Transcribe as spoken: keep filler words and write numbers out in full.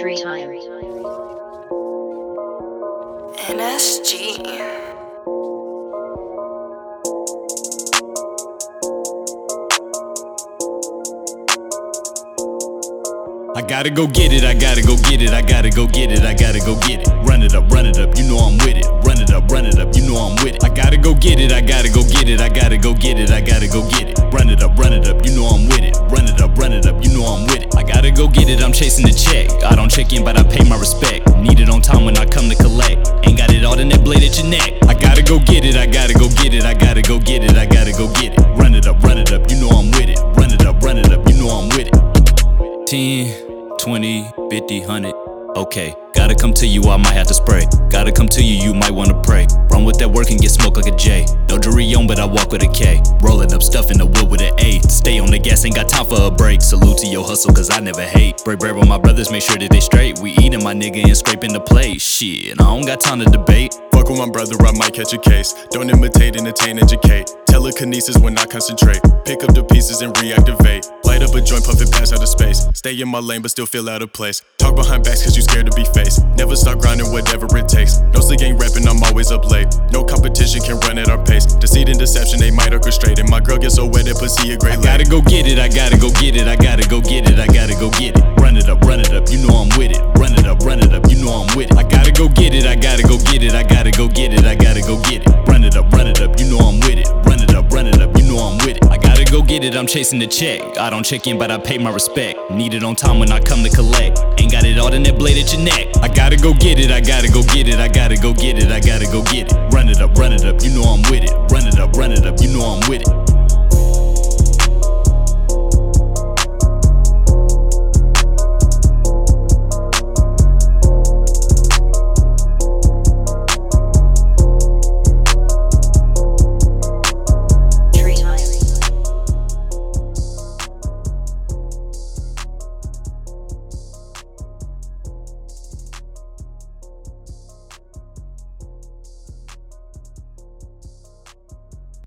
Country Time. N S G. I gotta go get it, I gotta go get it, I gotta go get it, I gotta go get it. Run it up, run it up, you know I'm with it. Run it up, run it up, you know I'm with it. I gotta go get it, I gotta go get it, I gotta go get it, I gotta go get it. Run it up, run it up, you know I'm with it. Run it up, run it up, you know I'm with it. I gotta go get it, I'm chasing the check. I don't check in, but I pay my respect. Need it on time when I come to collect. Ain't got it all in that blade at your neck. I gotta go get it, I gotta go get it, I gotta go get it, I gotta go get it. Run it up, run it up, you know I'm with it. Run it up, run it up, you know I'm with it. ten twenty, fifty, one hundred, okay. Gotta come to you, I might have to spray. Gotta come to you, you might wanna pray. Run with that work and get smoked like a J. No jewelry on, but I walk with a K. Rolling up stuff in the wood with an A. Stay on the gas, ain't got time for a break. Salute to your hustle, cause I never hate. Break bread with my brothers, make sure that they straight. We eatin', my nigga, and scraping the plate. Shit, I don't got time to debate. Fuck with my brother, I might catch a case. Don't imitate, entertain, educate. Telekinesis when I concentrate. Pick up the pieces and reactivate. Light up a joint, puff it, pass out of space. Stay in my lane, but still feel out of place. Talk behind backs, cause you scared to be faced. Never stop grinding, whatever it takes. No slick ain't rapping, I'm always up late. No competition can run at our pace. Deceit and deception, they might orchestrate. And my girl gets so wet, that pussy a great lake. I gotta go get it, I gotta go get it, I gotta go get it, I gotta go get it. Run it up, run it up, you know I'm with it. Run it up, run it up, you know I'm with it. I gotta go get it, I gotta go get it, I gotta go get it, I gotta go get it. Run it up, run it up, you know I'm with it. Run it up, run it up, you know I'm with it. I gotta go get it, I'm chasing the check. I don't check in, but I pay my respect. Need it on time when I come to collect. Ain't got it all in that blade at your neck. I gotta go get it, I gotta go get it, I gotta go get it, I gotta go get it. Run it up, run it up, you know I'm with it. Run it up, run it up, you know I'm with it.